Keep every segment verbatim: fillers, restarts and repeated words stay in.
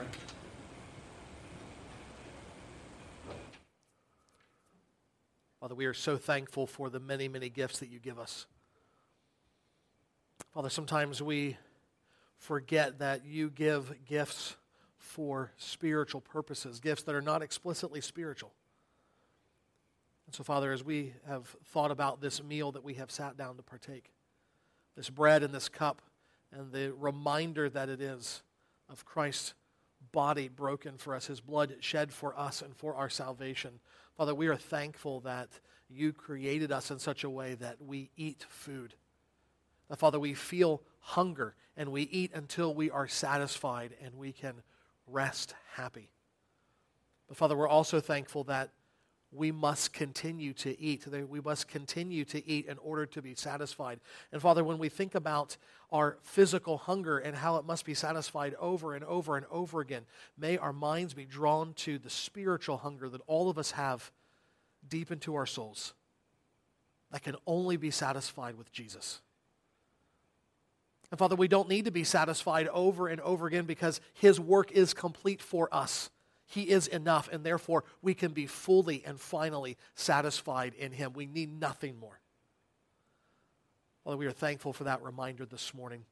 suffering. Father, we are so thankful for the many, many gifts that you give us. Father, sometimes we forget that you give gifts for spiritual purposes, gifts that are not explicitly spiritual. And so, Father, as we have thought about this meal that we have sat down to partake, this bread and this cup, and the reminder that it is of Christ's body broken for us, his blood shed for us and for our salvation, Father, we are thankful that you created us in such a way that we eat food. That, Father, we feel hunger and we eat until we are satisfied and we can rest happy. But, Father, we're also thankful that we must continue to eat. We must continue to eat in order to be satisfied. And, Father, when we think about our physical hunger and how it must be satisfied over and over and over again, may our minds be drawn to the spiritual hunger that all of us have deep into our souls that can only be satisfied with Jesus. And, Father, we don't need to be satisfied over and over again because his work is complete for us. He is enough, and therefore we can be fully and finally satisfied in him. We need nothing more. Father, we are thankful for that reminder this morning,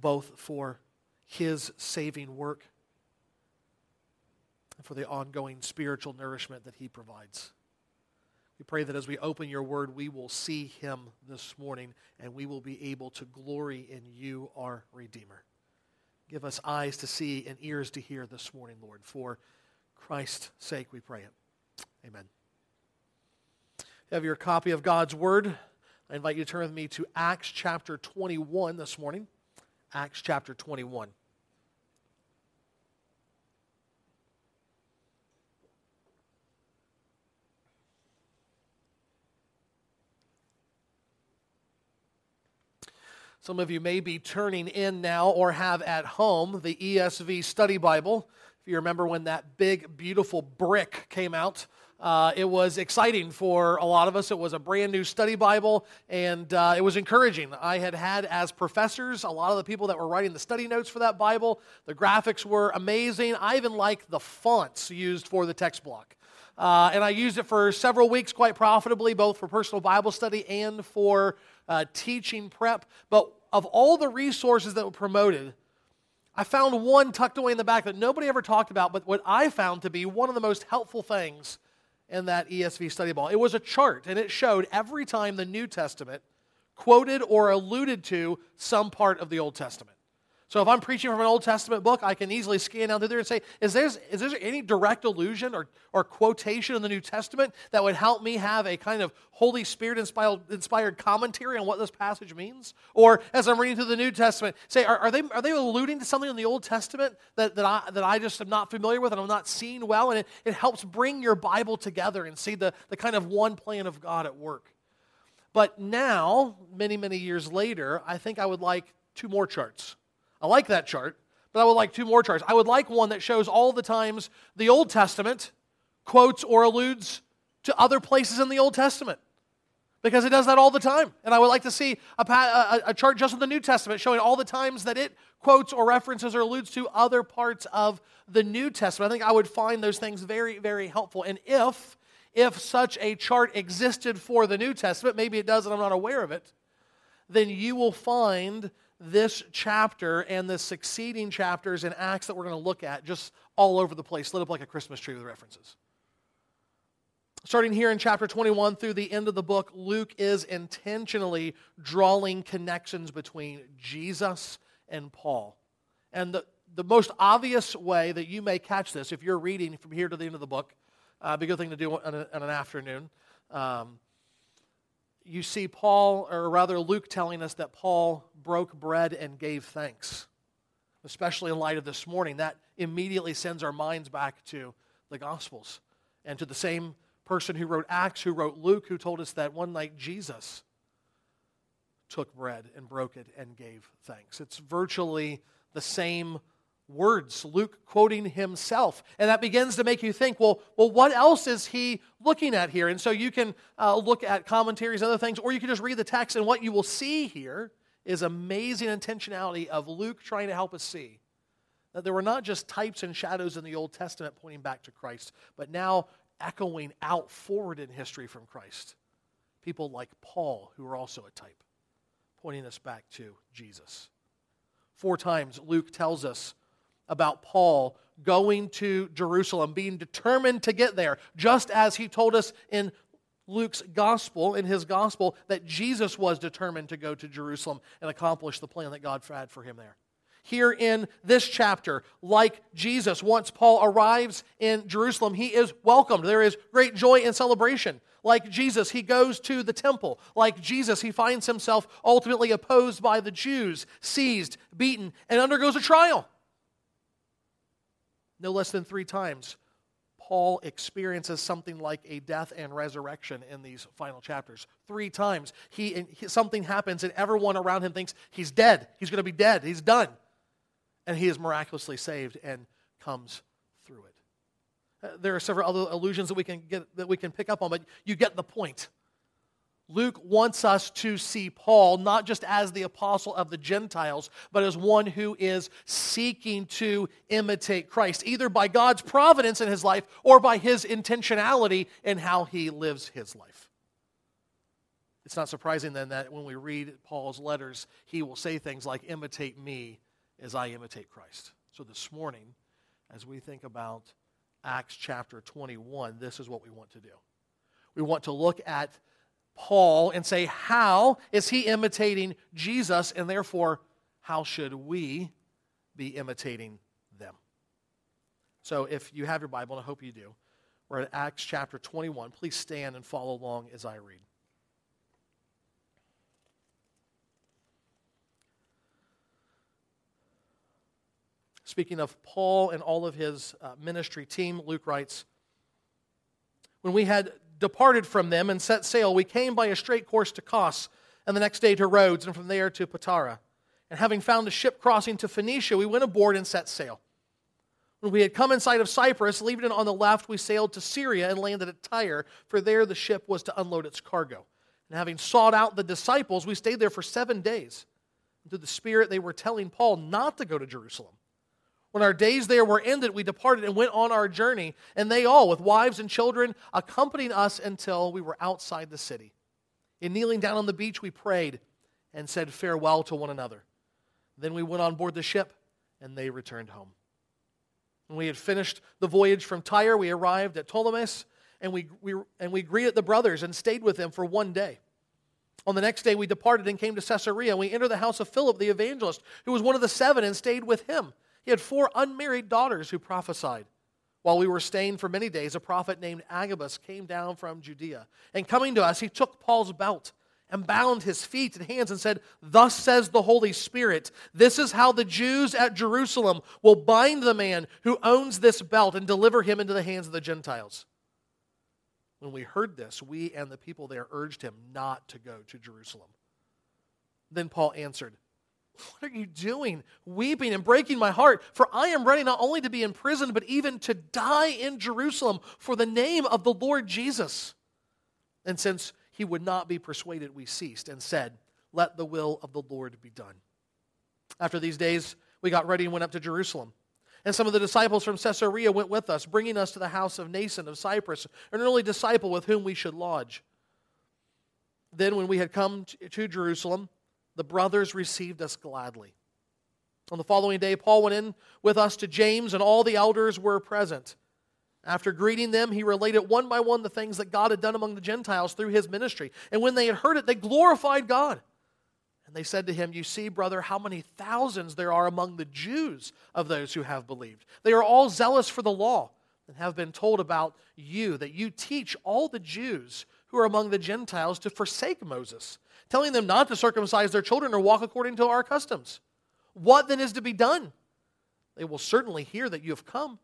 both for his saving work and for the ongoing spiritual nourishment that he provides. We pray that as we open your word, we will see him this morning, and we will be able to glory in you, our Redeemer. Give us eyes to see and ears to hear this morning, Lord. For Christ's sake, we pray it. Amen. If you have your copy of God's Word, I invite you to turn with me to Acts chapter twenty-one this morning. Acts chapter twenty-one. Some of you may be turning in now or have at home the E S V Study Bible. If you remember when that big, beautiful brick came out, uh, it was exciting for a lot of us. It was a brand new study Bible, and uh, it was encouraging. I had had as professors a lot of the people that were writing the study notes for that Bible. The graphics were amazing. I even liked the fonts used for the text block. Uh, and I used it for several weeks quite profitably, both for personal Bible study and for uh, teaching prep. But of all the resources that were promoted, I found one tucked away in the back that nobody ever talked about, but what I found to be one of the most helpful things in that E S V study Bible. It was a chart, and it showed every time the New Testament quoted or alluded to some part of the Old Testament. So if I'm preaching from an Old Testament book, I can easily scan down through there and say, is there, is there any direct allusion or, or quotation in the New Testament that would help me have a kind of Holy Spirit-inspired inspired commentary on what this passage means? Or as I'm reading through the New Testament, say, are, are they are they alluding to something in the Old Testament that, that, I, that I just am not familiar with and I'm not seeing well? And it, it helps bring your Bible together and see the, the kind of one plan of God at work. But now, many, many years later, I think I would like two more charts. I like that chart, but I would like two more charts. I would like one that shows all the times the Old Testament quotes or alludes to other places in the Old Testament, because it does that all the time. And I would like to see a, a, a chart just in the New Testament showing all the times that it quotes or references or alludes to other parts of the New Testament. I think I would find those things very, very helpful. And if, if such a chart existed for the New Testament, maybe it does and I'm not aware of it, then you will find this chapter and the succeeding chapters in Acts that we're going to look at just all over the place, lit up like a Christmas tree with references. Starting here in chapter twenty-one through the end of the book, Luke is intentionally drawing connections between Jesus and Paul. And the, the most obvious way that you may catch this, if you're reading from here to the end of the book, uh, it'd be a good thing to do on, a, on an afternoon, um, you see Paul, or rather Luke, telling us that Paul broke bread and gave thanks. Especially in light of this morning, that immediately sends our minds back to the Gospels and to the same person who wrote Acts, who wrote Luke, who told us that one night Jesus took bread and broke it and gave thanks. It's virtually the same words, Luke quoting himself. And that begins to make you think, well, well, what else is he looking at here? And so you can uh, look at commentaries and other things, or you can just read the text, and what you will see here is amazing intentionality of Luke trying to help us see that there were not just types and shadows in the Old Testament pointing back to Christ, but now echoing out forward in history from Christ. People like Paul, who are also a type, pointing us back to Jesus. Four times Luke tells us about Paul going to Jerusalem, being determined to get there, just as he told us in Luke's gospel, in his gospel, that Jesus was determined to go to Jerusalem and accomplish the plan that God had for him there. Here in this chapter, like Jesus, once Paul arrives in Jerusalem, he is welcomed. There is great joy and celebration. Like Jesus, he goes to the temple. Like Jesus, he finds himself ultimately opposed by the Jews, seized, beaten, and undergoes a trial. No less than three times, Paul experiences something like a death and resurrection in these final chapters. Three times, he, he something happens and everyone around him thinks he's dead. He's going to be dead. He's done. And he is miraculously saved and comes through it. There are several other allusions that we can get that we can pick up on, but you get the point. Luke wants us to see Paul not just as the apostle of the Gentiles, but as one who is seeking to imitate Christ, either by God's providence in his life or by his intentionality in how he lives his life. It's not surprising then that when we read Paul's letters, he will say things like, imitate me as I imitate Christ. So this morning, as we think about Acts chapter twenty-one, this is what we want to do. We want to look at Paul and say, how is he imitating Jesus, and therefore, how should we be imitating them? So if you have your Bible, and I hope you do, we're at Acts chapter twenty-one. Please stand and follow along as I read. Speaking of Paul and all of his ministry team, Luke writes, when we had departed from them and set sail, we came by a straight course to Kos, and the next day to Rhodes, and from there to Patara. And having found a ship crossing to Phoenicia, we went aboard and set sail. When we had come in sight of Cyprus, leaving it on the left, we sailed to Syria and landed at Tyre, for there the ship was to unload its cargo. And having sought out the disciples, we stayed there for seven days. And through the Spirit, they were telling Paul not to go to Jerusalem. When our days there were ended, we departed and went on our journey, and they all, with wives and children, accompanied us until we were outside the city. In kneeling down on the beach, we prayed and said farewell to one another. Then we went on board the ship, and they returned home. When we had finished the voyage from Tyre, we arrived at Ptolemais, and we, we, and we greeted the brothers and stayed with them for one day. On the next day, we departed and came to Caesarea, and we entered the house of Philip the evangelist, who was one of the seven, and stayed with him. He had four unmarried daughters who prophesied. While we were staying for many days, a prophet named Agabus came down from Judea. And coming to us, he took Paul's belt and bound his feet and hands and said, thus says the Holy Spirit, this is how the Jews at Jerusalem will bind the man who owns this belt and deliver him into the hands of the Gentiles. When we heard this, we and the people there urged him not to go to Jerusalem. Then Paul answered, what are you doing, weeping and breaking my heart? For I am ready not only to be imprisoned, but even to die in Jerusalem for the name of the Lord Jesus. And since he would not be persuaded, we ceased and said, let the will of the Lord be done. After these days, we got ready and went up to Jerusalem. And some of the disciples from Caesarea went with us, bringing us to the house of Nason of Cyprus, an early disciple with whom we should lodge. Then when we had come to Jerusalem, the brothers received us gladly. On the following day, Paul went in with us to James, and all the elders were present. After greeting them, he related one by one the things that God had done among the Gentiles through his ministry. And when they had heard it, they glorified God. And they said to him, you see, brother, how many thousands there are among the Jews of those who have believed. They are all zealous for the law and have been told about you, that you teach all the Jews who are among the Gentiles to forsake Moses, telling them not to circumcise their children or walk according to our customs. What then is to be done? They will certainly hear that you have come.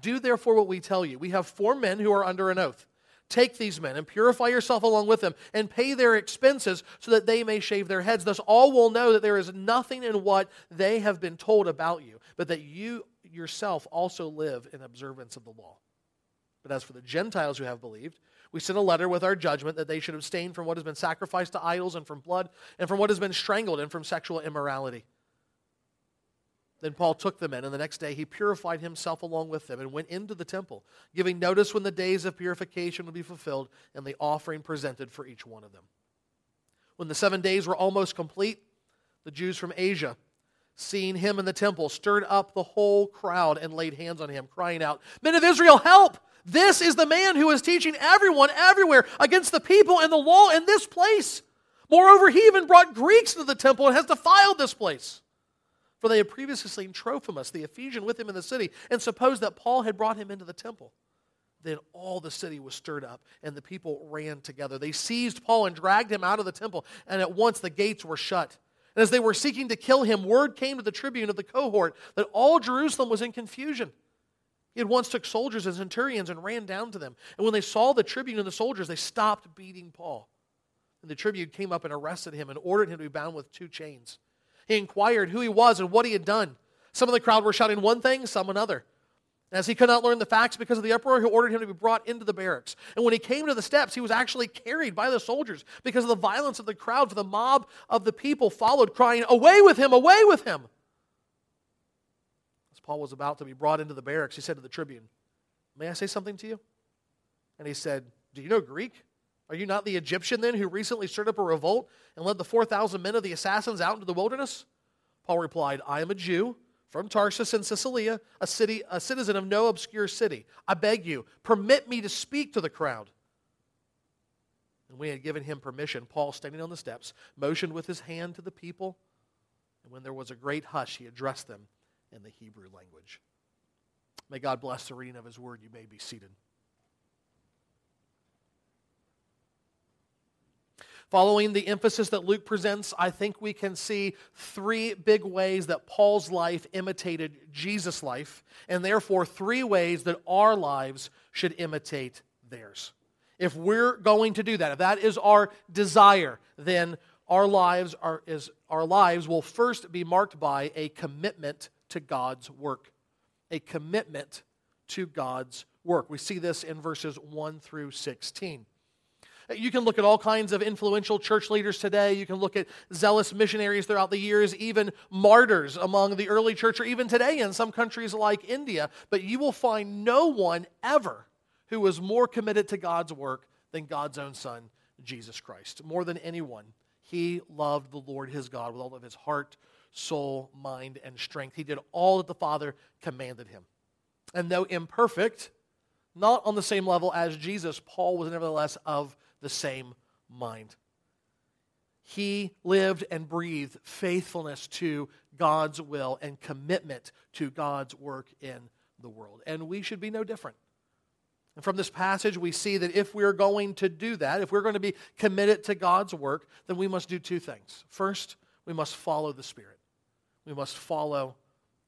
Do therefore what we tell you. We have four men who are under an oath. Take these men and purify yourself along with them and pay their expenses so that they may shave their heads. Thus all will know that there is nothing in what they have been told about you, but that you yourself also live in observance of the law. But as for the Gentiles who have believed, we sent a letter with our judgment that they should abstain from what has been sacrificed to idols and from blood and from what has been strangled and from sexual immorality. Then Paul took them in, and the next day he purified himself along with them and went into the temple, giving notice when the days of purification would be fulfilled and the offering presented for each one of them. When the seven days were almost complete, the Jews from Asia, seeing him in the temple, stirred up the whole crowd and laid hands on him, crying out, "Men of Israel, help! This is the man who is teaching everyone everywhere against the people and the law in this place. Moreover, he even brought Greeks into the temple and has defiled this place." For they had previously seen Trophimus, the Ephesian, with him in the city, and supposed that Paul had brought him into the temple. Then all the city was stirred up, and the people ran together. They seized Paul and dragged him out of the temple, and at once the gates were shut. And as they were seeking to kill him, word came to the tribune of the cohort that all Jerusalem was in confusion. He at once took soldiers and centurions and ran down to them. And when they saw the tribune and the soldiers, they stopped beating Paul. And the tribune came up and arrested him and ordered him to be bound with two chains. He inquired who he was and what he had done. Some of the crowd were shouting one thing, some another. As he could not learn the facts because of the uproar, he ordered him to be brought into the barracks. And when he came to the steps, he was actually carried by the soldiers because of the violence of the crowd, for the mob of the people followed, crying, "Away with him! Away with him!" As Paul was about to be brought into the barracks, he said to the tribune, "May I say something to you?" And he said, "Do you know Greek? Are you not the Egyptian then who recently stirred up a revolt and led the four thousand men of the assassins out into the wilderness?" Paul replied, "I am a Jew from Tarsus in Cilicia, a city, a citizen of no obscure city. I beg you, permit me to speak to the crowd." And when he had given him permission, Paul, standing on the steps, motioned with his hand to the people. And when there was a great hush, he addressed them in the Hebrew language. May God bless the reading of his word. You may be seated. Following the emphasis that Luke presents, I think we can see three big ways that Paul's life imitated Jesus' life, and therefore three ways that our lives should imitate theirs. If we're going to do that, if that is our desire, then our lives are, is, our lives will first be marked by a commitment to God's work. A commitment to God's work. We see this in verses one through sixteen. You can look at all kinds of influential church leaders today. You can look at zealous missionaries throughout the years, even martyrs among the early church, or even today in some countries like India. But you will find no one ever who was more committed to God's work than God's own Son, Jesus Christ. More than anyone, he loved the Lord his God with all of his heart, soul, mind, and strength. He did all that the Father commanded him. And though imperfect, not on the same level as Jesus, Paul was nevertheless of the same mind. He lived and breathed faithfulness to God's will and commitment to God's work in the world. And we should be no different. And from this passage, we see that if we're going to do that, if we're going to be committed to God's work, then we must do two things. First, we must follow the Spirit. We must follow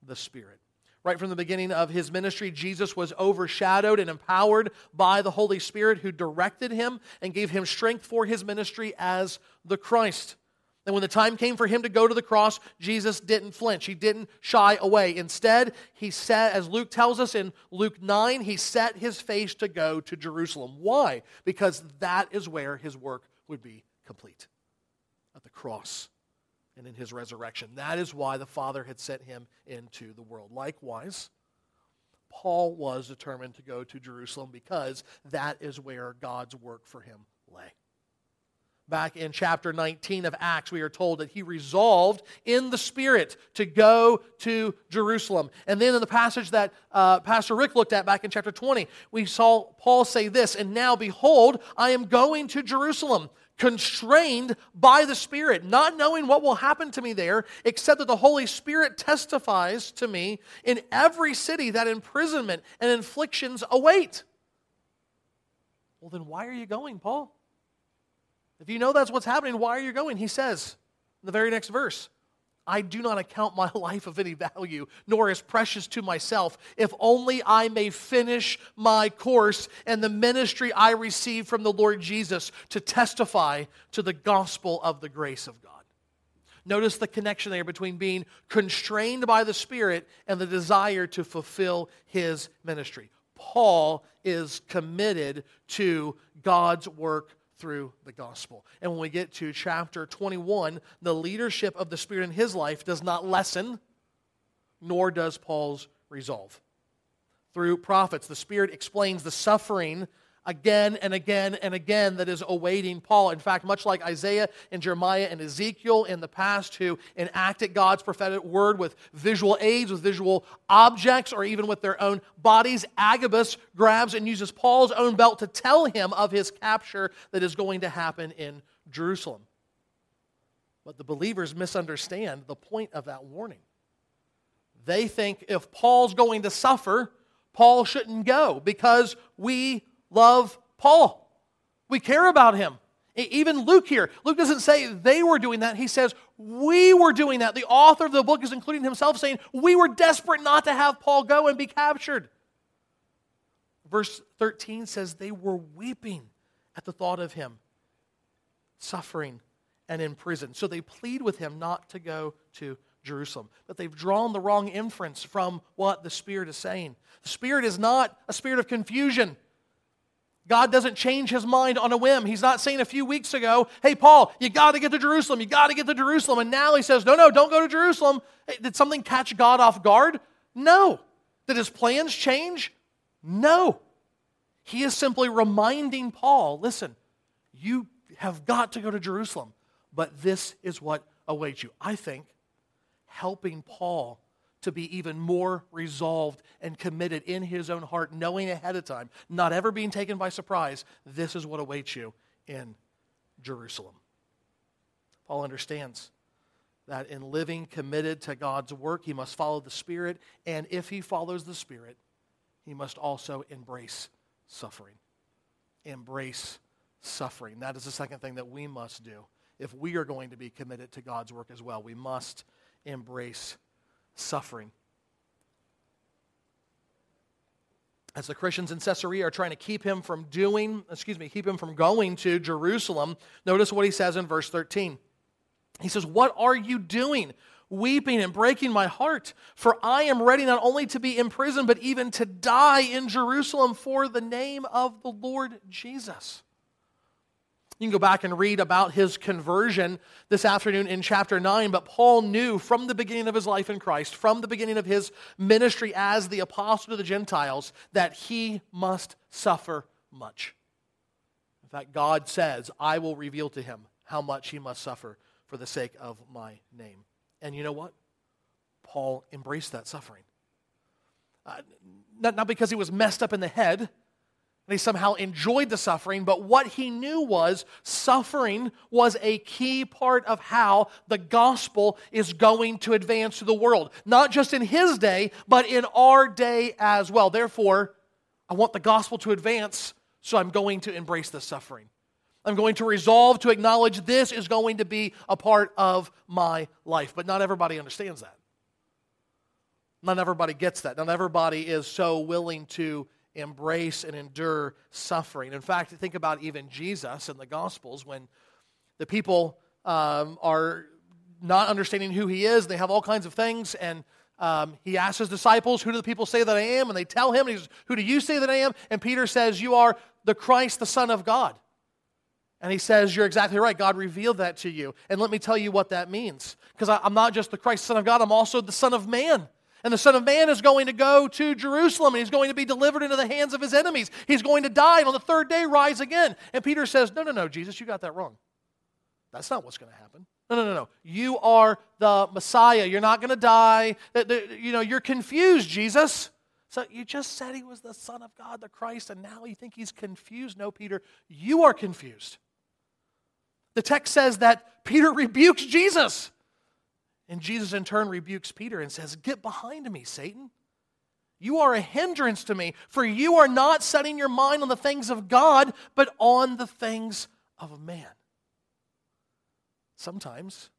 the Spirit. Right from the beginning of his ministry, Jesus was overshadowed and empowered by the Holy Spirit, who directed him and gave him strength for his ministry as the Christ. And when the time came for him to go to the cross, Jesus didn't flinch. He didn't shy away. Instead, he said, as Luke tells us in Luke nine, he set his face to go to Jerusalem. Why? Because that is where his work would be complete, at the cross and in his resurrection. That is why the Father had sent him into the world. Likewise, Paul was determined to go to Jerusalem because that is where God's work for him lay. Back in chapter nineteen of Acts, we are told that he resolved in the Spirit to go to Jerusalem. And then in the passage that uh, Pastor Rick looked at back in chapter twenty, we saw Paul say this, "And now, behold, I am going to Jerusalem, constrained by the Spirit, not knowing what will happen to me there, except that the Holy Spirit testifies to me in every city that imprisonment and afflictions await." Well, then why are you going, Paul? If you know that's what's happening, why are you going? He says in the very next verse, "I do not account my life of any value, nor as precious to myself, if only I may finish my course and the ministry I receive from the Lord Jesus to testify to the gospel of the grace of God." Notice the connection there between being constrained by the Spirit and the desire to fulfill his ministry. Paul is committed to God's work through the gospel. And when we get to chapter twenty-one, the leadership of the Spirit in his life does not lessen, nor does Paul's resolve. Through prophets, the Spirit explains the suffering again and again and again that is awaiting Paul. In fact, much like Isaiah and Jeremiah and Ezekiel in the past who enacted God's prophetic word with visual aids, with visual objects, or even with their own bodies, Agabus grabs and uses Paul's own belt to tell him of his capture that is going to happen in Jerusalem. But the believers misunderstand the point of that warning. They think if Paul's going to suffer, Paul shouldn't go because we love Paul. We care about him. Even Luke here. Luke doesn't say they were doing that. He says we were doing that. The author of the book is including himself saying we were desperate not to have Paul go and be captured. Verse thirteen says they were weeping at the thought of him, suffering and in prison. So they plead with him not to go to Jerusalem. But they've drawn the wrong inference from what the Spirit is saying. The Spirit is not a spirit of confusion. God doesn't change his mind on a whim. He's not saying a few weeks ago, hey, Paul, you got to get to Jerusalem. You got to get to Jerusalem. And now he says, no, no, don't go to Jerusalem. Hey, did something catch God off guard? No. Did his plans change? No. He is simply reminding Paul, listen, you have got to go to Jerusalem, but this is what awaits you. I think helping Paul to be even more resolved and committed in his own heart, knowing ahead of time, not ever being taken by surprise, this is what awaits you in Jerusalem. Paul understands that in living committed to God's work, he must follow the Spirit, and if he follows the Spirit, he must also embrace suffering. Embrace suffering. That is the second thing that we must do. If we are going to be committed to God's work as well, we must embrace suffering. As the Christians in Caesarea are trying to keep him from doing, excuse me, keep him from going to Jerusalem, notice what he says in verse thirteen. He says, "What are you doing, weeping and breaking my heart? For I am ready not only to be in prison, but even to die in Jerusalem for the name of the Lord Jesus." You can go back and read about his conversion this afternoon in chapter nine, but Paul knew from the beginning of his life in Christ, from the beginning of his ministry as the apostle to the Gentiles, that he must suffer much. In fact, God says, I will reveal to him how much he must suffer for the sake of my name. And you know what? Paul embraced that suffering. Uh, not, not because he was messed up in the head, and he somehow enjoyed the suffering, but what he knew was suffering was a key part of how the gospel is going to advance to the world. Not just in his day, but in our day as well. Therefore, I want the gospel to advance, so I'm going to embrace the suffering. I'm going to resolve to acknowledge this is going to be a part of my life. But not everybody understands that. Not everybody gets that. Not everybody is so willing to embrace and endure suffering. In fact, think about even Jesus in the Gospels when the people um, are not understanding who he is. They have all kinds of things, and um, he asks his disciples, who do the people say that I am? And they tell him, and he says, who do you say that I am? And Peter says, you are the Christ, the Son of God. And he says, you're exactly right. God revealed that to you. And let me tell you what that means. Because I'm not just the Christ, the Son of God, I'm also the Son of Man. And the Son of Man is going to go to Jerusalem, and he's going to be delivered into the hands of his enemies. He's going to die, and on the third day, rise again. And Peter says, no, no, no, Jesus, you got that wrong. That's not what's going to happen. No, no, no, no. You are the Messiah. You're not going to die. You know, you're confused, Jesus. So you just said he was the Son of God, the Christ, and now you think he's confused. No, Peter, you are confused. The text says that Peter rebukes Jesus. And Jesus in turn rebukes Peter and says, get behind me, Satan. You are a hindrance to me, for you are not setting your mind on the things of God, but on the things of man. Sometimes,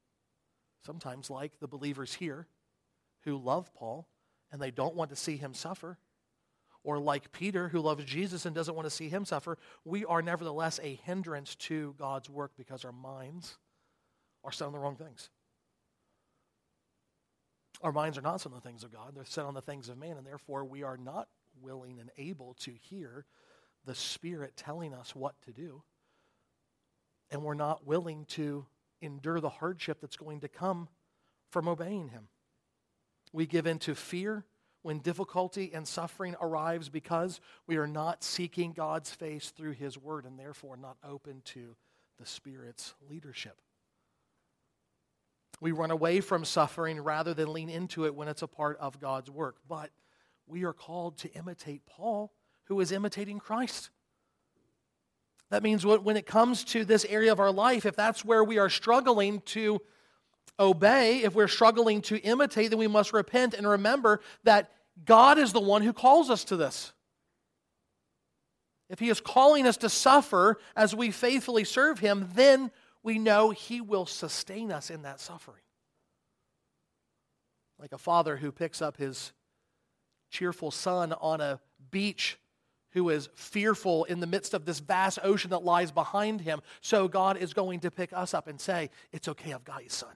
sometimes like the believers here who love Paul and they don't want to see him suffer, or like Peter who loves Jesus and doesn't want to see him suffer, we are nevertheless a hindrance to God's work because our minds are set on the wrong things. Our minds are not set on the things of God. They're set on the things of man, and therefore we are not willing and able to hear the Spirit telling us what to do. And we're not willing to endure the hardship that's going to come from obeying him. We give in to fear when difficulty and suffering arrives because we are not seeking God's face through his word and therefore not open to the Spirit's leadership. We run away from suffering rather than lean into it when it's a part of God's work. But we are called to imitate Paul, who is imitating Christ. That means when it comes to this area of our life, if that's where we are struggling to obey, if we're struggling to imitate, then we must repent and remember that God is the one who calls us to this. If he is calling us to suffer as we faithfully serve him, then we know he will sustain us in that suffering. Like a father who picks up his cheerful son on a beach who is fearful in the midst of this vast ocean that lies behind him, so God is going to pick us up and say, it's okay, I've got you, son.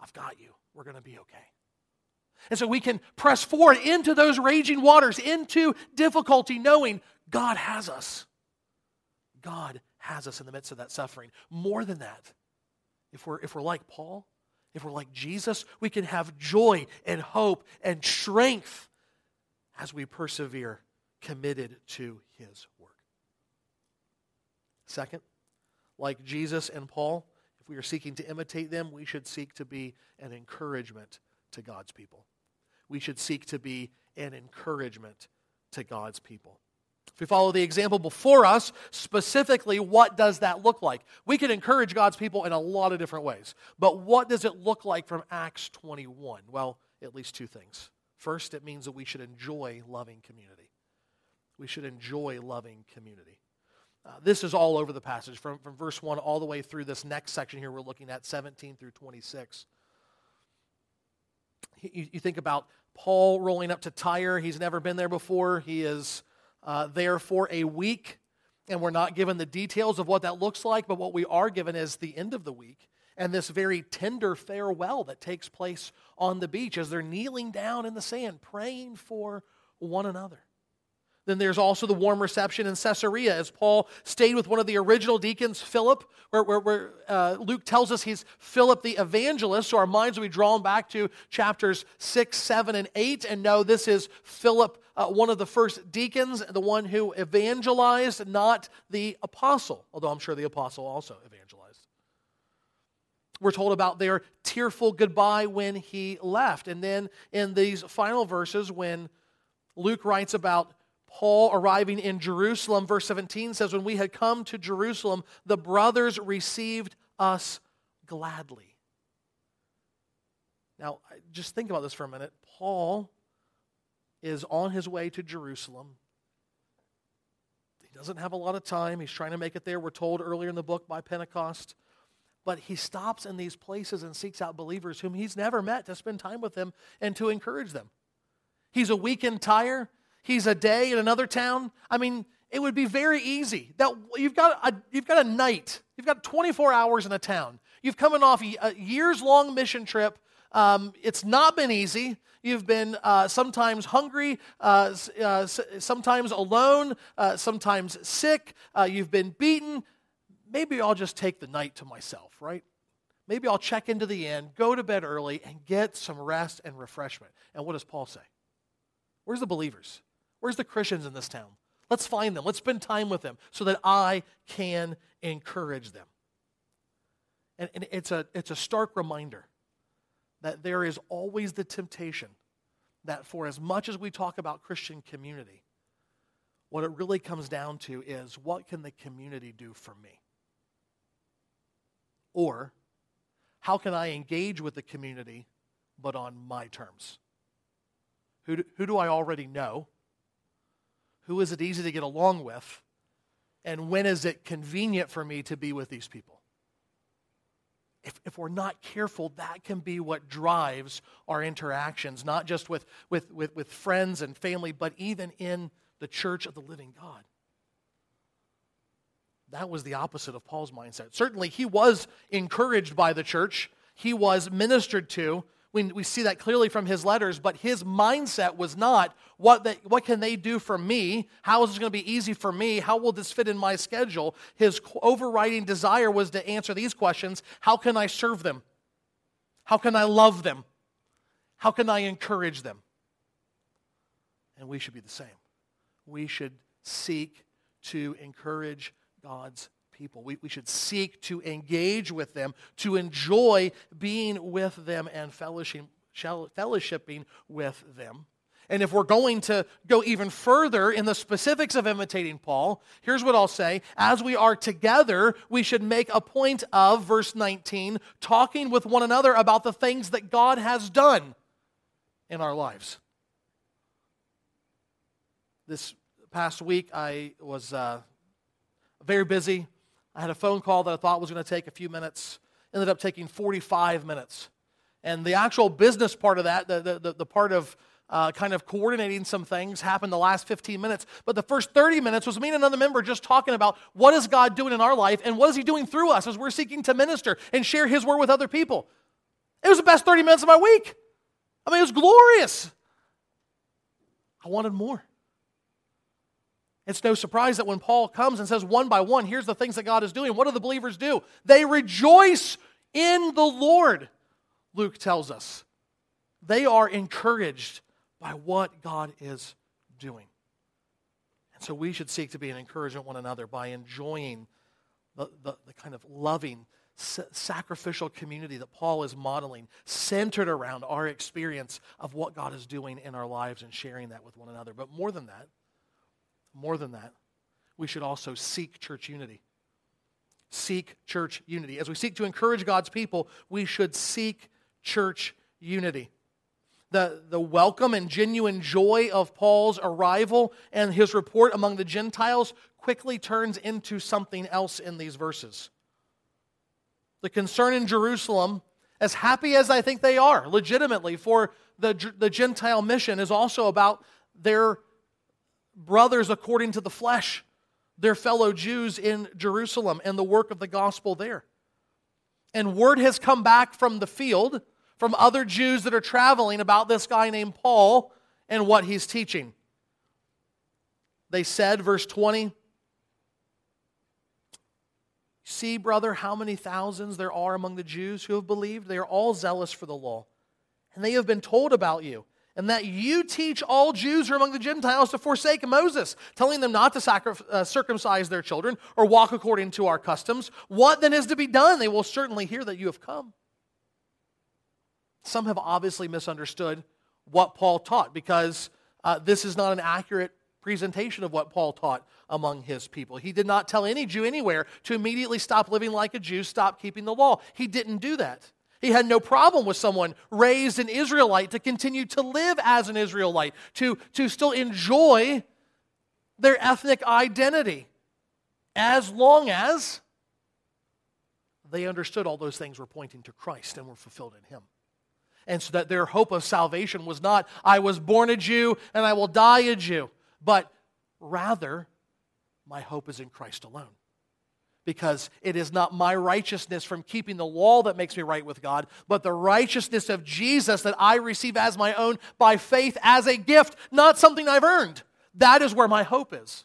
I've got you. We're going to be okay. And so we can press forward into those raging waters, into difficulty, knowing God has us. God has us in the midst of that suffering. More than that, if we're, if we're like Paul, if we're like Jesus, we can have joy and hope and strength as we persevere, committed to his work. Second, like Jesus and Paul, if we are seeking to imitate them, we should seek to be an encouragement to God's people. We should seek to be an encouragement to God's people. If we follow the example before us, specifically, what does that look like? We can encourage God's people in a lot of different ways. But what does it look like from Acts twenty-one? Well, at least two things. First, it means that we should enjoy loving community. We should enjoy loving community. Uh, this is all over the passage, from, from verse one all the way through this next section here we're looking at, seventeen through twenty-six. You, you think about Paul rolling up to Tyre. He's never been there before. He is uh, there for a week, and we're not given the details of what that looks like, but what we are given is the end of the week and this very tender farewell that takes place on the beach as they're kneeling down in the sand, praying for one another. Then there's also the warm reception in Caesarea as Paul stayed with one of the original deacons, Philip, where, where, where uh, Luke tells us he's Philip the evangelist, so our minds will be drawn back to chapters six, seven, and eight, and no, this is Philip, uh, one of the first deacons, the one who evangelized, not the apostle, although I'm sure the apostle also evangelized. We're told about their tearful goodbye when he left, and then in these final verses when Luke writes about Paul arriving in Jerusalem, verse seventeen says, when we had come to Jerusalem, the brothers received us gladly. Now, just think about this for a minute. Paul is on his way to Jerusalem. He doesn't have a lot of time. He's trying to make it there. We're told earlier in the book by Pentecost. But he stops in these places and seeks out believers whom he's never met to spend time with them and to encourage them. He's a week in Tyre. He's a day in another town. I mean, it would be very easy. That you've got a you've got a night. You've got twenty-four hours in a town. You've come off a years-long mission trip. Um, it's not been easy. You've been uh, sometimes hungry, uh, uh, sometimes alone, uh, sometimes sick. Uh, you've been beaten. Maybe I'll just take the night to myself, right? Maybe I'll check into the inn, go to bed early, and get some rest and refreshment. And what does Paul say? Where's the believers? Where's the Christians in this town? Let's find them. Let's spend time with them so that I can encourage them. And, and it's a, it's a stark reminder that there is always the temptation that for as much as we talk about Christian community, what it really comes down to is, what can the community do for me? Or, how can I engage with the community but on my terms? Who do, who do I already know? Who is it easy to get along with? And when is it convenient for me to be with these people? If, if we're not careful, that can be what drives our interactions, not just with, with, with, with friends and family, but even in the church of the living God. That was the opposite of Paul's mindset. Certainly, he was encouraged by the church. He was ministered to. We, we see that clearly from his letters, but his mindset was not, what, they, what can they do for me? How is this going to be easy for me? How will this fit in my schedule? His overriding desire was to answer these questions. How can I serve them? How can I love them? How can I encourage them? And we should be the same. We should seek to encourage God's people. We, we should seek to engage with them, to enjoy being with them and fellowship, fellowshipping with them. And if we're going to go even further in the specifics of imitating Paul, here's what I'll say. As we are together, we should make a point of, verse nineteen, talking with one another about the things that God has done in our lives. This past week, I was uh, very busy. I had a phone call that I thought was going to take a few minutes. Ended up taking forty-five minutes. And the actual business part of that, the the, the part of uh, kind of coordinating some things, happened the last fifteen minutes. But the first thirty minutes was me and another member just talking about what is God doing in our life and what is he doing through us as we're seeking to minister and share his word with other people. It was the best thirty minutes of my week. I mean, it was glorious. I wanted more. It's no surprise that when Paul comes and says one by one, here's the things that God is doing. What do the believers do? They rejoice in the Lord, Luke tells us. They are encouraged by what God is doing. And so we should seek to be an encouragement to one another by enjoying the, the, the kind of loving, s- sacrificial community that Paul is modeling, centered around our experience of what God is doing in our lives and sharing that with one another. But more than that, More than that, we should also seek church unity. Seek church unity. As we seek to encourage God's people, we should seek church unity. The, the welcome and genuine joy of Paul's arrival and his report among the Gentiles quickly turns into something else in these verses. The concern in Jerusalem, as happy as I think they are, legitimately, for the, the Gentile mission, is also about their brothers according to the flesh, their fellow Jews in Jerusalem, and the work of the gospel there. And word has come back from the field, from other Jews that are traveling, about this guy named Paul and what he's teaching. They said, verse twenty, "See, brother, how many thousands there are among the Jews who have believed. They are all zealous for the law, and they have been told about you, and that you teach all Jews who are among the Gentiles to forsake Moses, telling them not to sacri- uh, circumcise their children or walk according to our customs. What then is to be done? They will certainly hear that you have come." Some have obviously misunderstood what Paul taught, because uh, this is not an accurate presentation of what Paul taught among his people. He did not tell any Jew anywhere to immediately stop living like a Jew, stop keeping the law. He didn't do that. He had no problem with someone raised an Israelite to continue to live as an Israelite, to, to still enjoy their ethnic identity, as long as they understood all those things were pointing to Christ and were fulfilled in him. And so that their hope of salvation was not, I was born a Jew and I will die a Jew, but rather, my hope is in Christ alone. Because it is not my righteousness from keeping the law that makes me right with God, but the righteousness of Jesus that I receive as my own by faith as a gift, not something I've earned. That is where my hope is.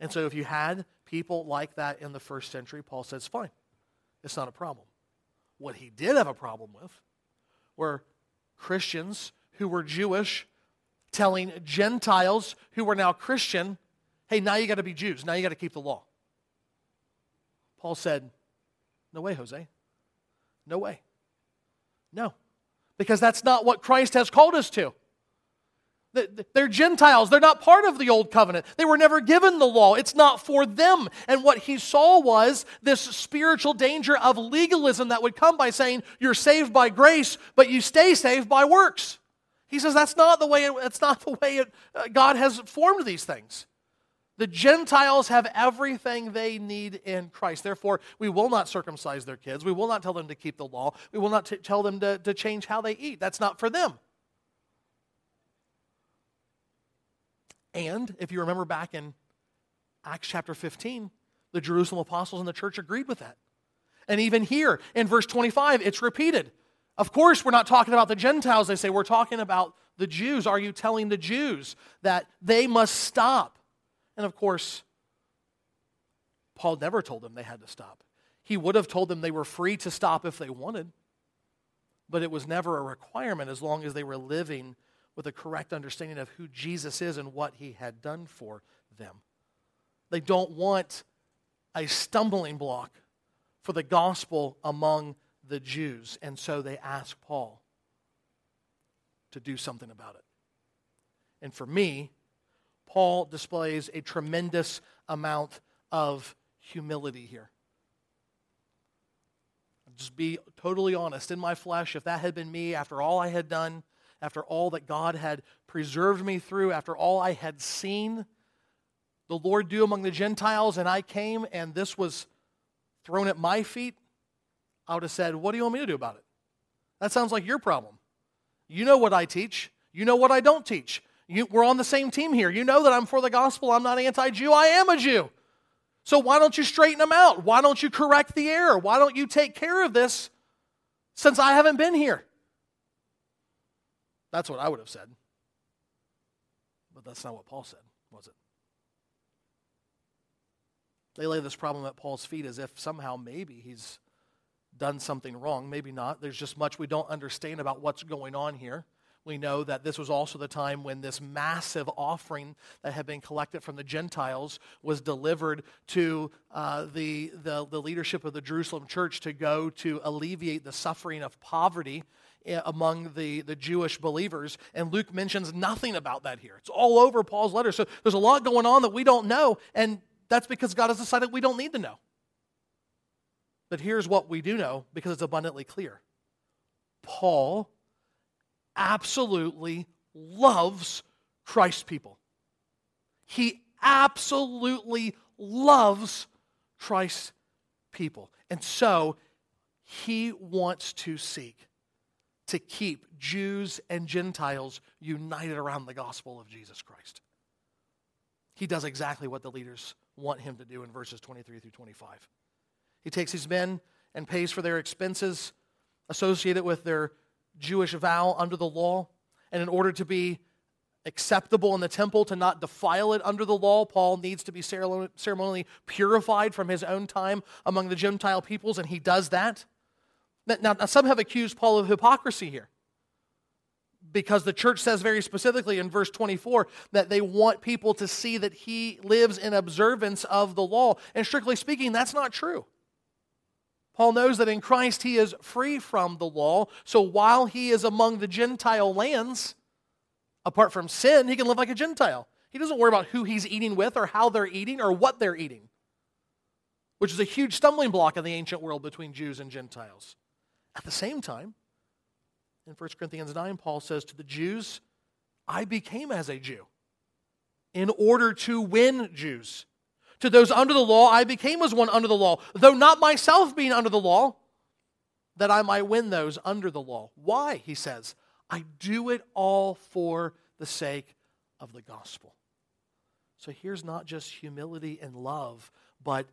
And so if you had people like that in the first century, Paul says, fine, it's not a problem. What he did have a problem with were Christians who were Jewish telling Gentiles who were now Christian, hey, now you got to be Jews, now you got to keep the law. Paul said, no way, Jose. No way. No. Because that's not what Christ has called us to. They're Gentiles. They're not part of the old covenant. They were never given the law. It's not for them. And what he saw was this spiritual danger of legalism that would come by saying, you're saved by grace, but you stay saved by works. He says that's not the way, it, that's not the way it, uh, God has formed these things. The Gentiles have everything they need in Christ. Therefore, we will not circumcise their kids. We will not tell them to keep the law. We will not t- tell them to, to change how they eat. That's not for them. And if you remember back in Acts chapter fifteen, the Jerusalem apostles and the church agreed with that. And even here in verse twenty-five, it's repeated. Of course, we're not talking about the Gentiles. They say we're talking about the Jews. Are you telling the Jews that they must stop? And of course, Paul never told them they had to stop. He would have told them they were free to stop if they wanted. but it was never a requirement as long as they were living with a correct understanding of who Jesus is and what he had done for them. They don't want a stumbling block for the gospel among the Jews, and so they ask Paul to do something about it. And for me, Paul displays a tremendous amount of humility here. I'll just be totally honest, in my flesh, if that had been me, after all I had done, after all that God had preserved me through, after all I had seen the Lord do among the Gentiles, and I came and this was thrown at my feet, I would have said, what do you want me to do about it? That sounds like your problem. You know what I teach. You know what I don't teach. You, we're on the same team here. You know that I'm for the gospel. I'm not anti-Jew. I am a Jew. So why don't you straighten them out? Why don't you correct the error? Why don't you take care of this since I haven't been here? That's what I would have said. But that's not what Paul said, was it? They lay this problem at Paul's feet as if somehow maybe he's done something wrong. Maybe not. There's just much we don't understand about what's going on here. We know that this was also the time when this massive offering that had been collected from the Gentiles was delivered to uh, the, the, the leadership of the Jerusalem church to go to alleviate the suffering of poverty among the, the Jewish believers, and Luke mentions nothing about that here. It's all over Paul's letter. So there's a lot going on that we don't know, and that's because God has decided we don't need to know. But here's what we do know, because it's abundantly clear. Paul absolutely loves Christ's people. He absolutely loves Christ's people. And so he wants to seek to keep Jews and Gentiles united around the gospel of Jesus Christ. He does exactly what the leaders want him to do in verses twenty-three through twenty-five. He takes his men and pays for their expenses associated with their Jewish vow under the law. And in order to be acceptable in the temple, to not defile it under the law, Paul needs to be ceremonially purified from his own time among the Gentile peoples, and he does that. Now, now some have accused Paul of hypocrisy here, because the church says very specifically in verse twenty-four that they want people to see that he lives in observance of the law. And strictly speaking, that's not true. Paul knows that in Christ he is free from the law, so while he is among the Gentile lands, apart from sin, he can live like a Gentile. He doesn't worry about who he's eating with or how they're eating or what they're eating, which is a huge stumbling block in the ancient world between Jews and Gentiles. At the same time, in First Corinthians nine, Paul says to the Jews, I became as a Jew in order to win Jews. To those under the law, I became as one under the law, though not myself being under the law, that I might win those under the law. Why, he says, I do it all for the sake of the gospel. So here's not just humility and love, but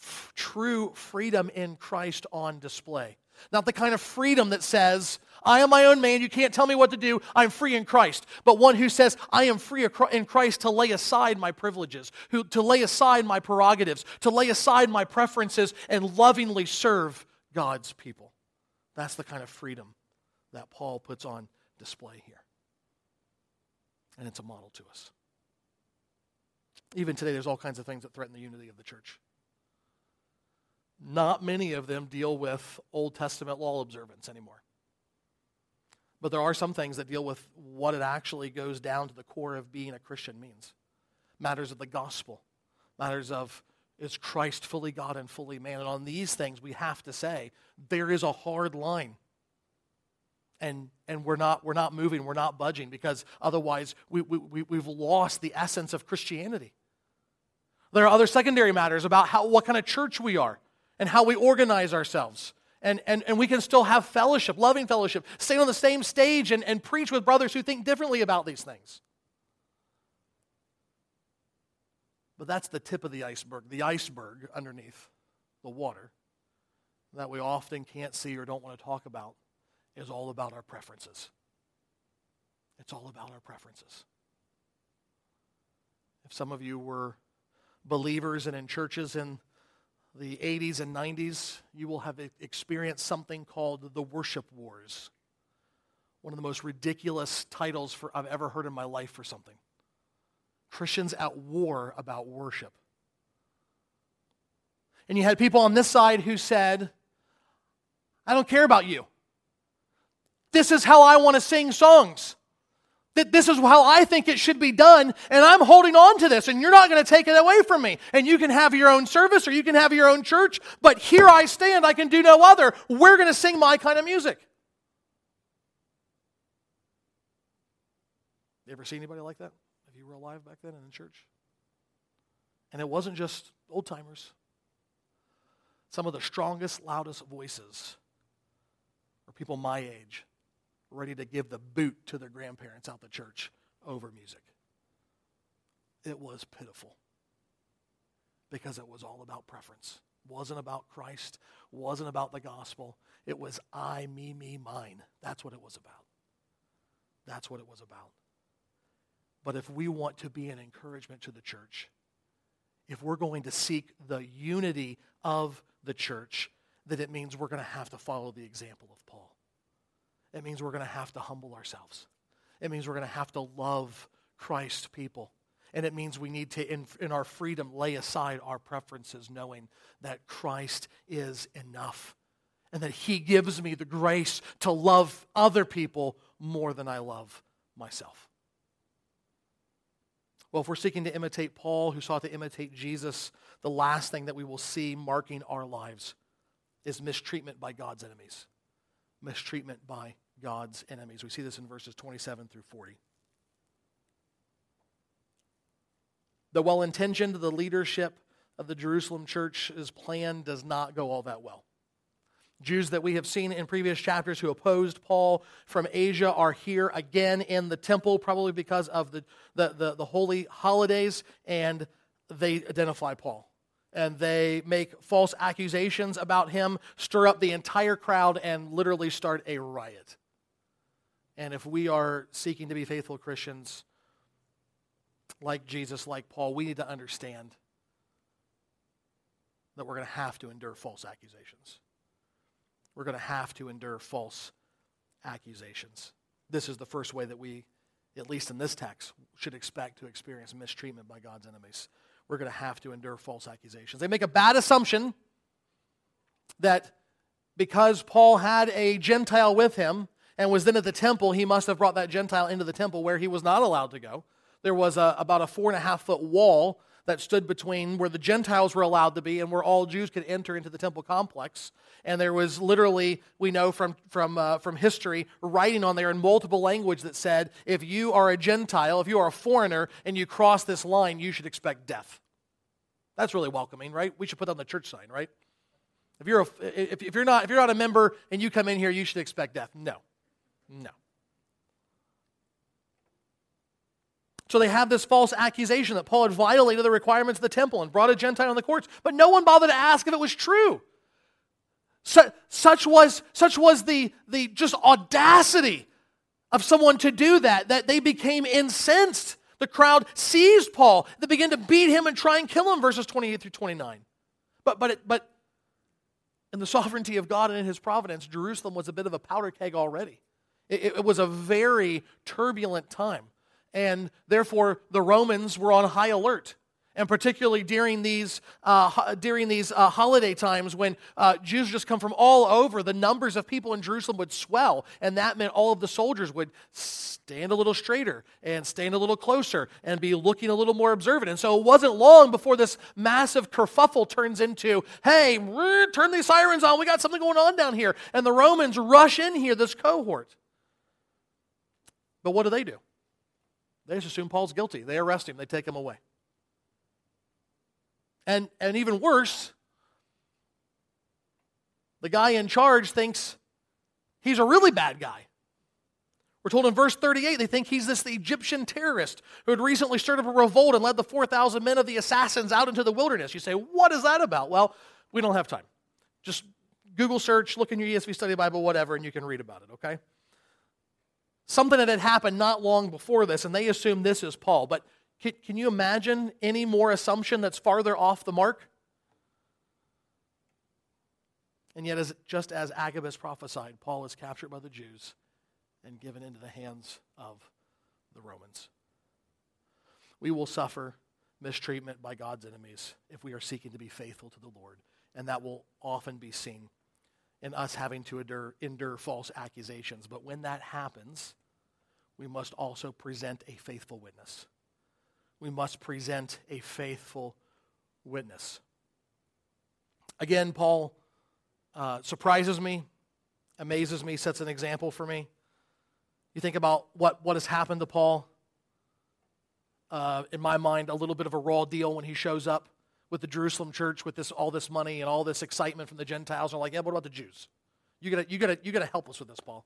f- true freedom in Christ on display. Not the kind of freedom that says, I am my own man, you can't tell me what to do, I'm free in Christ. But one who says, I am free in Christ to lay aside my privileges, who, to lay aside my prerogatives, to lay aside my preferences, and lovingly serve God's people. That's the kind of freedom that Paul puts on display here. And it's a model to us. Even today, there's all kinds of things that threaten the unity of the church. Not many of them deal with Old Testament law observance anymore. But there are some things that deal with what it actually goes down to the core of being a Christian means. Matters of the gospel. Matters of, is Christ fully God and fully man? And on these things, we have to say, there is a hard line. And and we're not we're not moving, we're not budging, because otherwise we, we, we, we've lost the essence of Christianity. There are other secondary matters about how what kind of church we are, and how we organize ourselves. And, and, and we can still have fellowship, loving fellowship, stay on the same stage and, and preach with brothers who think differently about these things. But that's the tip of the iceberg, the iceberg underneath the water that we often can't see or don't want to talk about is all about our preferences. It's all about our preferences. If some of you were believers and in churches in the eighties and nineties, you will have experienced something called the worship wars. one of the most ridiculous titles for I've ever heard in my life for something. Christians at war about worship. And you had people on this side who said, I don't care about you. This is how I want to sing songs. That this is how I think it should be done, and I'm holding on to this, and you're not going to take it away from me. And you can have your own service, or you can have your own church, but here I stand, I can do no other. We're going to sing my kind of music. You ever see anybody like that? If you were alive back then and in church? And it wasn't just old-timers. Some of the strongest, loudest voices were people my age, ready to give the boot to their grandparents out the church over music. It was pitiful because it was all about preference. It wasn't about Christ. It wasn't about the gospel. It was I, me, me, mine. That's what it was about. That's what it was about. But if we want to be an encouragement to the church, if we're going to seek the unity of the church, then it means we're going to have to follow the example of Paul. It means we're going to have to humble ourselves. It means we're going to have to love Christ's people. And it means we need to, in, in our freedom, lay aside our preferences, knowing that Christ is enough and that he gives me the grace to love other people more than I love myself. Well, if we're seeking to imitate Paul, who sought to imitate Jesus, the last thing that we will see marking our lives is mistreatment by God's enemies. Mistreatment by God's enemies. We see this in verses twenty-seven through forty. The well-intentioned, the leadership of the Jerusalem church's plan does not go all that well. Jews that we have seen in previous chapters who opposed Paul from Asia are here again in the temple, probably because of the, the, the, the holy holidays, and they identify Paul. And they make false accusations about him, stir up the entire crowd, and literally start a riot. And if we are seeking to be faithful Christians, like Jesus, like Paul, we need to understand that we're going to have to endure false accusations. We're going to have to endure false accusations. This is the first way that we, at least in this text, should expect to experience mistreatment by God's enemies. We're going to have to endure false accusations. They make a bad assumption that because Paul had a Gentile with him and was then at the temple, he must have brought that Gentile into the temple where he was not allowed to go. There was a, about a four and a half foot wall that stood between where the Gentiles were allowed to be and where all Jews could enter into the temple complex. And there was literally, we know from from uh, from history, writing on there in multiple languages that said, if you are a Gentile, if you are a foreigner, and you cross this line, you should expect death. That's really welcoming, right? We should put on the church sign, right? If you're a, if, if you're not if you're not a member and you come in here, you should expect death. No, no. So they have this false accusation that Paul had violated the requirements of the temple and brought a Gentile in the courts, but no one bothered to ask if it was true. So, such was, such was the, the just audacity of someone to do that, that they became incensed. The crowd seized Paul. They began to beat him and try and kill him, verses twenty-eight through twenty-nine. But, but, it, but in the sovereignty of God and in his providence, Jerusalem was a bit of a powder keg already. It, it was a very turbulent time. And therefore, the Romans were on high alert, and particularly during these uh, during these uh, holiday times when uh, Jews just come from all over, the numbers of people in Jerusalem would swell, and that meant all of the soldiers would stand a little straighter and stand a little closer and be looking a little more observant. And so it wasn't long before this massive kerfuffle turns into, hey, turn these sirens on, we got something going on down here. And the Romans rush in here, this cohort. But what do they do? They just assume Paul's guilty. They arrest him. They take him away. And, and even worse, the guy in charge thinks he's a really bad guy. We're told in verse thirty-eight, they think he's this the Egyptian terrorist who had recently stirred up a revolt and led the four thousand men of the assassins out into the wilderness. You say, what is that about? Well, we don't have time. Just Google search, look in your E S V Study Bible, whatever, and you can read about it, okay? Something that had happened not long before this, and they assume this is Paul. But can, can you imagine any more assumption that's farther off the mark? And yet, as, just as Agabus prophesied, Paul is captured by the Jews and given into the hands of the Romans. We will suffer mistreatment by God's enemies if we are seeking to be faithful to the Lord, and that will often be seen in us having to endure, endure false accusations. But when that happens, we must also present a faithful witness. We must present a faithful witness. Again, Paul uh, surprises me, amazes me, sets an example for me. You think about what, what has happened to Paul. Uh, in my mind, a little bit of a raw deal when he shows up with the Jerusalem church with this all this money and all this excitement from the Gentiles. They're like, yeah, what about the Jews? You gotta, you gotta, you gotta help us with this, Paul.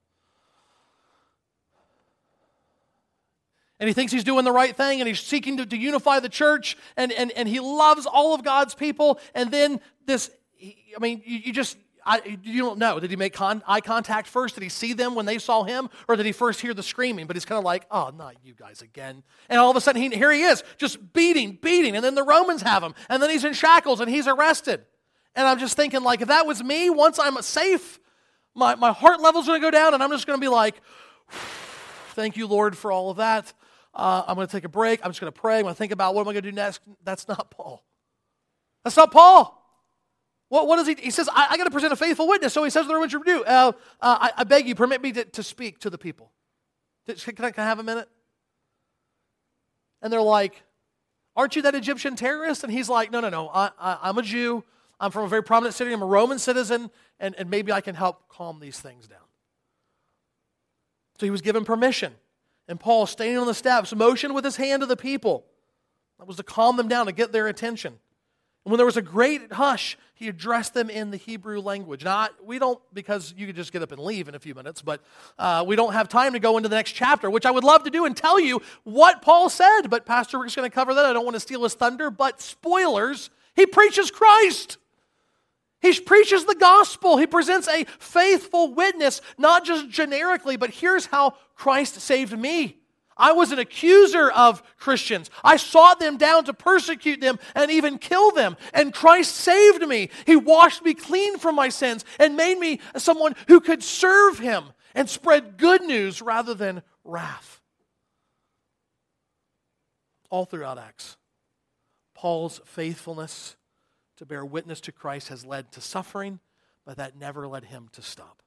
And he thinks he's doing the right thing, and he's seeking to, to unify the church, and, and, and he loves all of God's people. And then this, I mean, you, you just, I, you don't know. Did he make con- eye contact first? Did he see them when they saw him? Or did he first hear the screaming? But he's kind of like, oh, not you guys again. And all of a sudden, he, here he is, just beating, beating, and then the Romans have him. And then he's in shackles, and he's arrested. And I'm just thinking, like, if that was me, once I'm safe, my, my heart level's going to go down, and I'm just going to be like, thank you, Lord, for all of that. Uh, I'm going to take a break. I'm just going to pray. I'm going to think about what am I going to do next. That's not Paul. That's not Paul. What, what does he? He says, I, I got to present a faithful witness. So he says to the Romans, you do. Uh, uh, I, I beg you, permit me to, to speak to the people. Can I, can I have a minute? And they're like, aren't you that Egyptian terrorist? And he's like, no, no, no. I, I, I'm a Jew. I'm from a very prominent city. I'm a Roman citizen. And, and maybe I can help calm these things down. So he was given permission. And Paul, standing on the steps, motioned with his hand to the people. That was to calm them down, to get their attention. And when there was a great hush, he addressed them in the Hebrew language. Now, we don't, because you could just get up and leave in a few minutes, but uh, we don't have time to go into the next chapter, which I would love to do and tell you what Paul said. But Pastor Rick's going to cover that. I don't want to steal his thunder, but spoilers, he preaches Christ. He preaches the gospel. He presents a faithful witness, not just generically, but here's how Christ saved me. I was an accuser of Christians. I sought them down to persecute them and even kill them. And Christ saved me. He washed me clean from my sins and made me someone who could serve him and spread good news rather than wrath. All throughout Acts, Paul's faithfulness to bear witness to Christ has led to suffering, but that never led him to stop.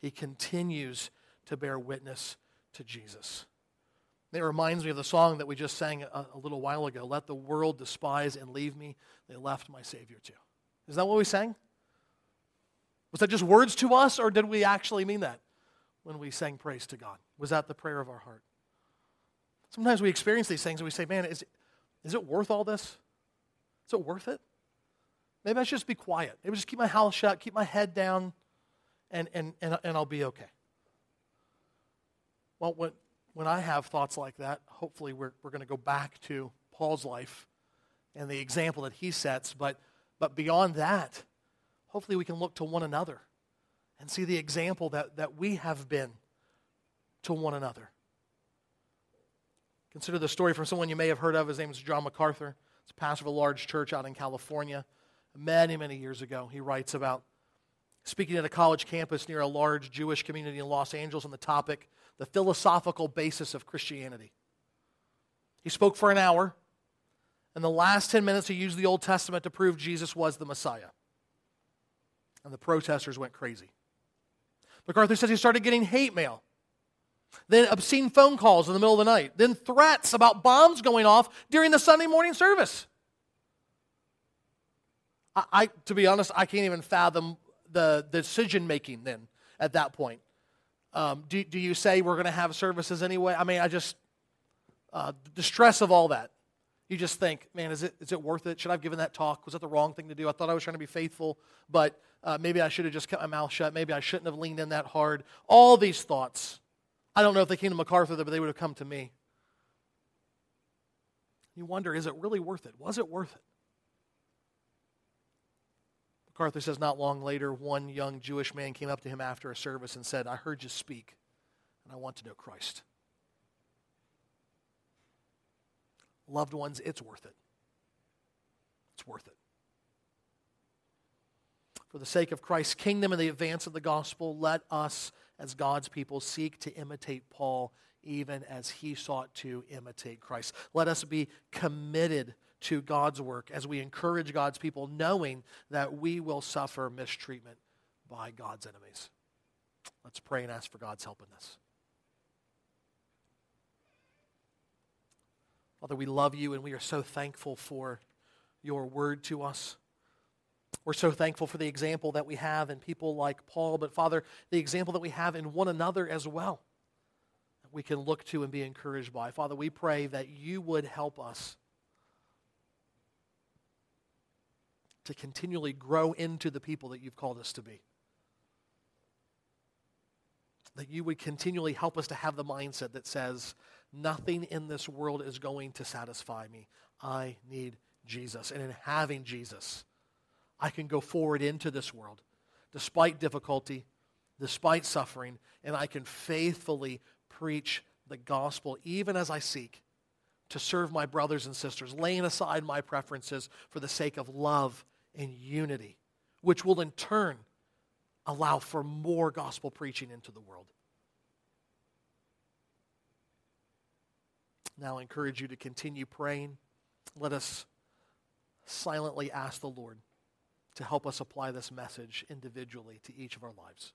He continues to bear witness to Jesus. It reminds me of the song that we just sang a, a little while ago, "Let the world despise and leave me, they left my Savior too." Is that what we sang? Was that just words to us, or did we actually mean that when we sang praise to God? Was that the prayer of our heart? Sometimes we experience these things and we say, man, is, is it worth all this? Is it worth it? Maybe I should just be quiet. Maybe just keep my mouth shut, keep my head down, and and and, and I'll be okay. Well, when, when I have thoughts like that, hopefully we're, we're going to go back to Paul's life and the example that he sets. But, but beyond that, hopefully we can look to one another and see the example that, that we have been to one another. Consider the story from someone you may have heard of. His name is John MacArthur. He's a pastor of a large church out in California. Many, many years ago, he writes about speaking at a college campus near a large Jewish community in Los Angeles on the topic, the philosophical basis of Christianity. He spoke for an hour, and the last ten minutes he used the Old Testament to prove Jesus was the Messiah. And the protesters went crazy. MacArthur says he started getting hate mail, then obscene phone calls in the middle of the night, then threats about bombs going off during the Sunday morning service. I, to be honest, I can't even fathom the, the decision-making then at that point. Um, do, do you say we're going to have services anyway? I mean, I just, uh, the stress of all that. You just think, man, is it is it worth it? Should I have given that talk? Was that the wrong thing to do? I thought I was trying to be faithful, but uh, maybe I should have just kept my mouth shut. Maybe I shouldn't have leaned in that hard. All these thoughts. I don't know if they came to MacArthur, but they would have come to me. You wonder, is it really worth it? Was it worth it? MacArthur says not long later, one young Jewish man came up to him after a service and said, I heard you speak, and I want to know Christ. Loved ones, it's worth it. It's worth it. For the sake of Christ's kingdom and the advance of the gospel, let us as God's people seek to imitate Paul even as he sought to imitate Christ. Let us be committed to God's work as we encourage God's people, knowing that we will suffer mistreatment by God's enemies. Let's pray and ask for God's help in this. Father, we love you and we are so thankful for your word to us. We're so thankful for the example that we have in people like Paul, but Father, the example that we have in one another as well, that we can look to and be encouraged by. Father, we pray that you would help us to continually grow into the people that you've called us to be. That you would continually help us to have the mindset that says, nothing in this world is going to satisfy me. I need Jesus. And in having Jesus, I can go forward into this world despite difficulty, despite suffering, and I can faithfully preach the gospel even as I seek to serve my brothers and sisters, laying aside my preferences for the sake of love and unity, which will in turn allow for more gospel preaching into the world. Now I encourage you to continue praying. Let us silently ask the Lord to help us apply this message individually to each of our lives.